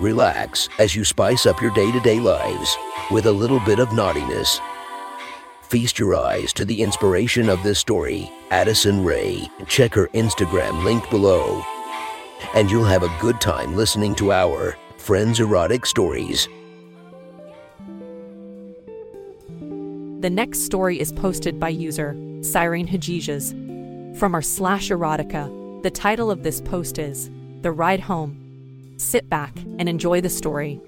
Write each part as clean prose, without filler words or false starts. Relax as you spice up your day-to-day lives with a little bit of naughtiness. Feast your eyes to the inspiration of this story, Addison Rae. Check her Instagram linked below, and you'll have a good time listening to our friends' erotic stories. The next story is posted by user Siren Hajijas from our /erotica. The title of this post is The Ride Home. Sit back and enjoy the story.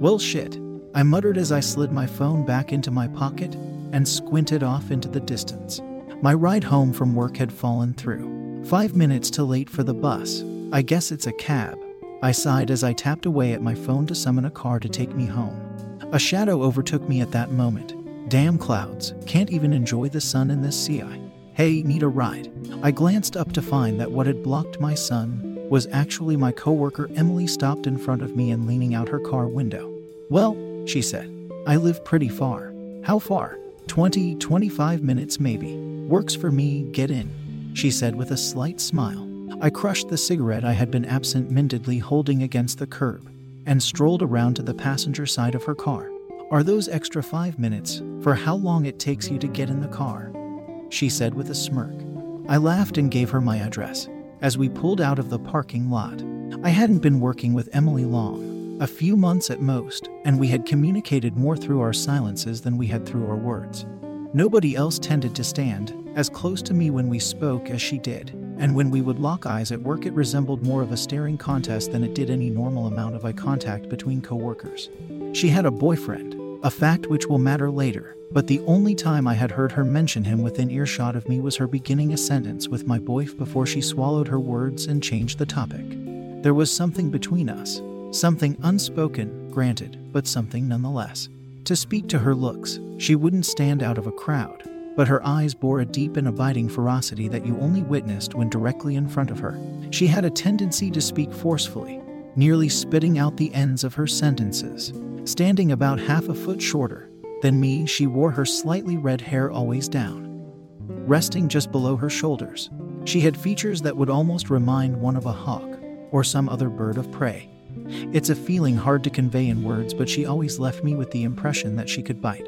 Well, shit, I muttered as I slid my phone back into my pocket and squinted off into the distance. My ride home from work had fallen through. 5 minutes too late for the bus. I guess it's a cab. I sighed as I tapped away at my phone to summon a car to take me home. A shadow overtook me at that moment. Damn clouds, can't even enjoy the sun in this CI. Hey, need a ride? I glanced up to find that what had blocked my sun was actually my coworker Emily stopped in front of me and leaning out her car window. Well, she said, I live pretty far. How far? 20, 25 minutes maybe. Works for me, get in, she said with a slight smile. I crushed the cigarette I had been absent-mindedly holding against the curb and strolled around to the passenger side of her car. Are those extra 5 minutes for how long it takes you to get in the car? She said with a smirk. I laughed and gave her my address. As we pulled out of the parking lot, I hadn't been working with Emily long, a few months at most, and we had communicated more through our silences than we had through our words. Nobody else tended to stand as close to me when we spoke as she did, and when we would lock eyes at work, it resembled more of a staring contest than it did any normal amount of eye contact between coworkers. She had a boyfriend, a fact which will matter later, but the only time I had heard her mention him within earshot of me was her beginning a sentence with my boyf before she swallowed her words and changed the topic. There was something between us, something unspoken, granted, but something nonetheless. To speak to her looks, she wouldn't stand out of a crowd, but her eyes bore a deep and abiding ferocity that you only witnessed when directly in front of her. She had a tendency to speak forcefully, nearly spitting out the ends of her sentences. Standing about half a foot shorter than me, she wore her slightly red hair always down, resting just below her shoulders. She had features that would almost remind one of a hawk or some other bird of prey. It's a feeling hard to convey in words, but she always left me with the impression that she could bite.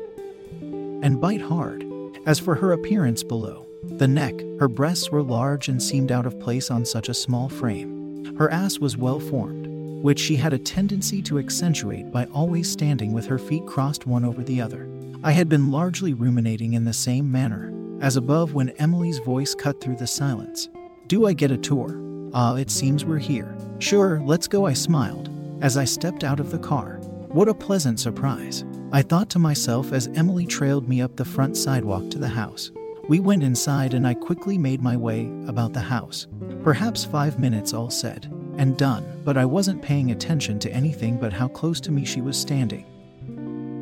And bite hard. As for her appearance below the neck, her breasts were large and seemed out of place on such a small frame. Her ass was well formed, which she had a tendency to accentuate by always standing with her feet crossed one over the other. I had been largely ruminating in the same manner as above when Emily's voice cut through the silence. Do I get a tour? It seems we're here. Sure, let's go, I smiled as I stepped out of the car. What a pleasant surprise, I thought to myself as Emily trailed me up the front sidewalk to the house. We went inside and I quickly made my way about the house. Perhaps 5 minutes all said and done, but I wasn't paying attention to anything but how close to me she was standing.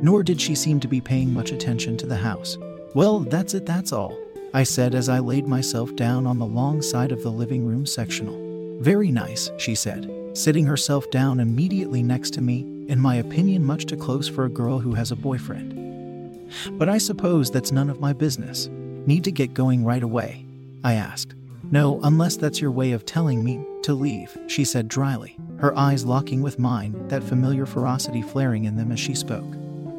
Nor did she seem to be paying much attention to the house. Well, that's it, that's all, I said as I laid myself down on the long side of the living room sectional. Very nice, she said, sitting herself down immediately next to me, in my opinion much too close for a girl who has a boyfriend. But I suppose that's none of my business. Need to get going right away? I asked. No, unless that's your way of telling me to leave, she said dryly, her eyes locking with mine, that familiar ferocity flaring in them as she spoke.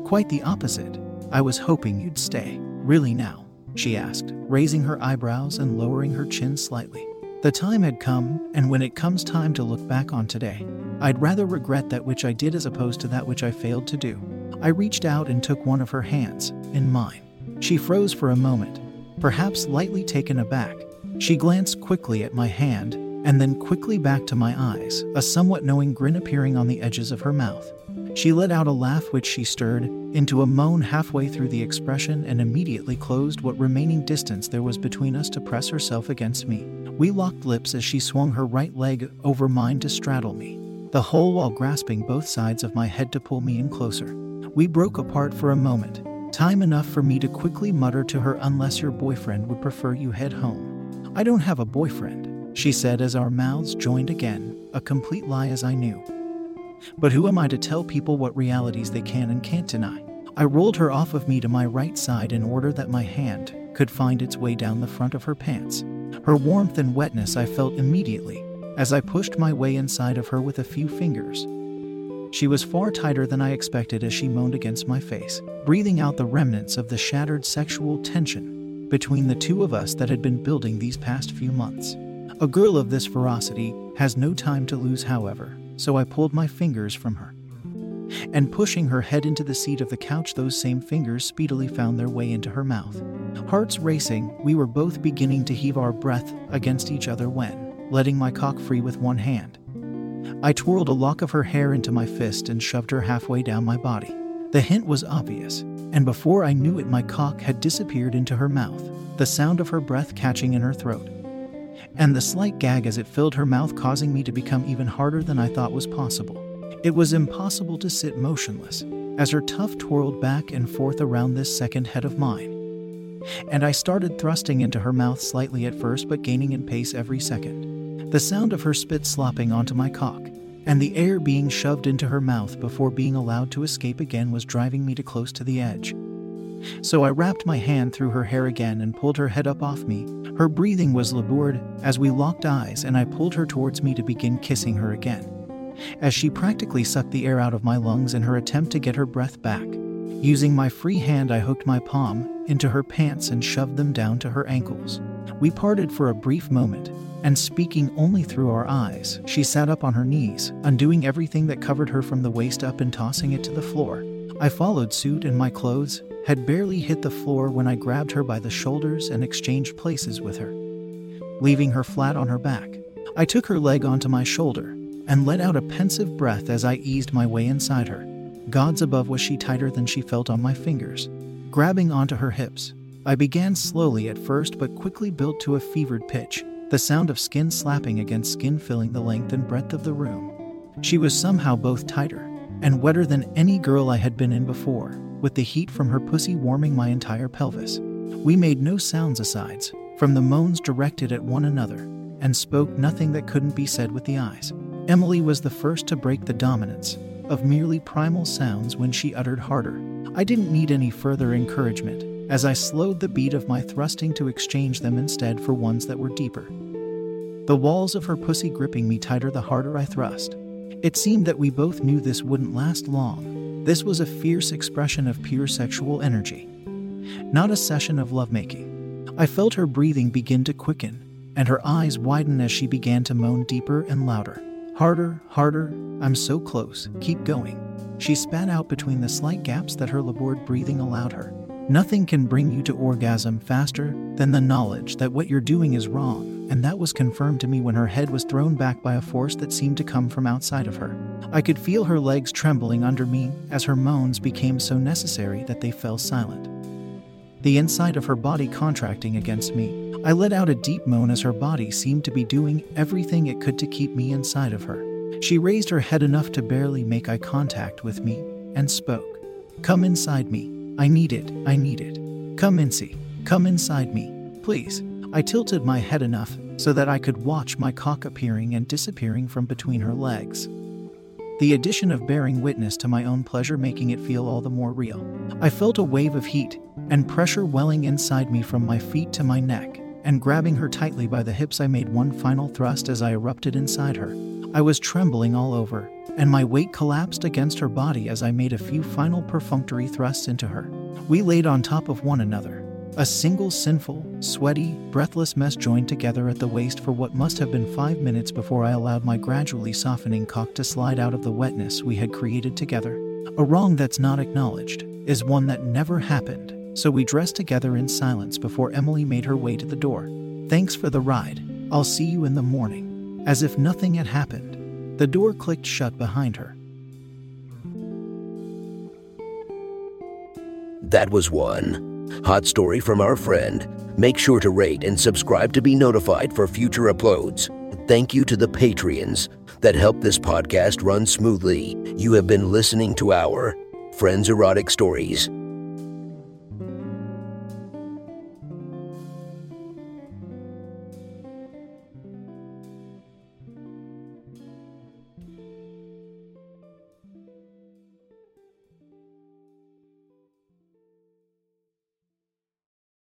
Quite the opposite. I was hoping you'd stay. Really now? She asked, raising her eyebrows and lowering her chin slightly. The time had come, and when it comes time to look back on today, I'd rather regret that which I did as opposed to that which I failed to do. I reached out and took one of her hands in mine. She froze for a moment, perhaps lightly taken aback. She glanced quickly at my hand, and then quickly back to my eyes, a somewhat knowing grin appearing on the edges of her mouth. She let out a laugh which she stirred into a moan halfway through the expression and immediately closed what remaining distance there was between us to press herself against me. We locked lips as she swung her right leg over mine to straddle me. the whole while grasping both sides of my head to pull me in closer. We broke apart for a moment, time enough for me to quickly mutter to her, "Unless your boyfriend would prefer you head home." "I don't have a boyfriend," she said as our mouths joined again, a complete lie as I knew. But who am I to tell people what realities they can and can't deny? I rolled her off of me to my right side in order that my hand could find its way down the front of her pants. Her warmth and wetness I felt immediately as I pushed my way inside of her with a few fingers. She was far tighter than I expected as she moaned against my face, breathing out the remnants of the shattered sexual tension between the two of us that had been building these past few months. A girl of this ferocity has no time to lose, however, so I pulled my fingers from her. And pushing her head into the seat of the couch, those same fingers speedily found their way into her mouth. Hearts racing, we were both beginning to heave our breath against each other when, letting my cock free with one hand, I twirled a lock of her hair into my fist and shoved her halfway down my body. The hint was obvious, and before I knew it, my cock had disappeared into her mouth, the sound of her breath catching in her throat, and the slight gag as it filled her mouth causing me to become even harder than I thought was possible. It was impossible to sit motionless as her tuft twirled back and forth around this second head of mine, and I started thrusting into her mouth slightly at first but gaining in pace every second. The sound of her spit slopping onto my cock and the air being shoved into her mouth before being allowed to escape again was driving me to close to the edge. So I wrapped my hand through her hair again and pulled her head up off me. Her breathing was labored as we locked eyes and I pulled her towards me to begin kissing her again, as she practically sucked the air out of my lungs in her attempt to get her breath back. Using my free hand, I hooked my palm into her pants and shoved them down to her ankles. We parted for a brief moment, and speaking only through our eyes, she sat up on her knees, undoing everything that covered her from the waist up and tossing it to the floor. I followed suit, and my clothes had barely hit the floor when I grabbed her by the shoulders and exchanged places with her, leaving her flat on her back. I took her leg onto my shoulder and let out a pensive breath as I eased my way inside her. Gods above, was she tighter than she felt on my fingers. Grabbing onto her hips, I began slowly at first but quickly built to a fevered pitch, the sound of skin slapping against skin filling the length and breadth of the room. She was somehow both tighter and wetter than any girl I had been in before, with the heat from her pussy warming my entire pelvis. We made no sounds asides from the moans directed at one another and spoke nothing that couldn't be said with the eyes. Emily was the first to break the dominance of merely primal sounds when she uttered harder. I didn't need any further encouragement, as I slowed the beat of my thrusting to exchange them instead for ones that were deeper. The walls of her pussy gripping me tighter the harder I thrust. It seemed that we both knew this wouldn't last long. This was a fierce expression of pure sexual energy, not a session of lovemaking. I felt her breathing begin to quicken, and her eyes widen as she began to moan deeper and louder. "Harder, harder, I'm so close, keep going," she spat out between the slight gaps that her labored breathing allowed her. Nothing can bring you to orgasm faster than the knowledge that what you're doing is wrong, and that was confirmed to me when her head was thrown back by a force that seemed to come from outside of her. I could feel her legs trembling under me as her moans became so necessary that they fell silent, the inside of her body contracting against me. I let out a deep moan as her body seemed to be doing everything it could to keep me inside of her. She raised her head enough to barely make eye contact with me and spoke. "Come inside me. I need it. I need it. Come insie. Come inside me, please." I tilted my head enough so that I could watch my cock appearing and disappearing from between her legs, the addition of bearing witness to my own pleasure making it feel all the more real. I felt a wave of heat and pressure welling inside me from my feet to my neck, and grabbing her tightly by the hips, I made one final thrust as I erupted inside her. I was trembling all over, and my weight collapsed against her body as I made a few final perfunctory thrusts into her. We laid on top of one another, a single sinful, sweaty, breathless mess joined together at the waist for what must have been 5 minutes before I allowed my gradually softening cock to slide out of the wetness we had created together. A wrong that's not acknowledged is one that never happened. So we dressed together in silence before Emily made her way to the door. "Thanks for the ride. I'll see you in the morning." As if nothing had happened, the door clicked shut behind her. That was one hot story from our friend. Make sure to rate and subscribe to be notified for future uploads. Thank you to the Patreons. that help this podcast run smoothly. You have been listening to our Friends Erotic Stories.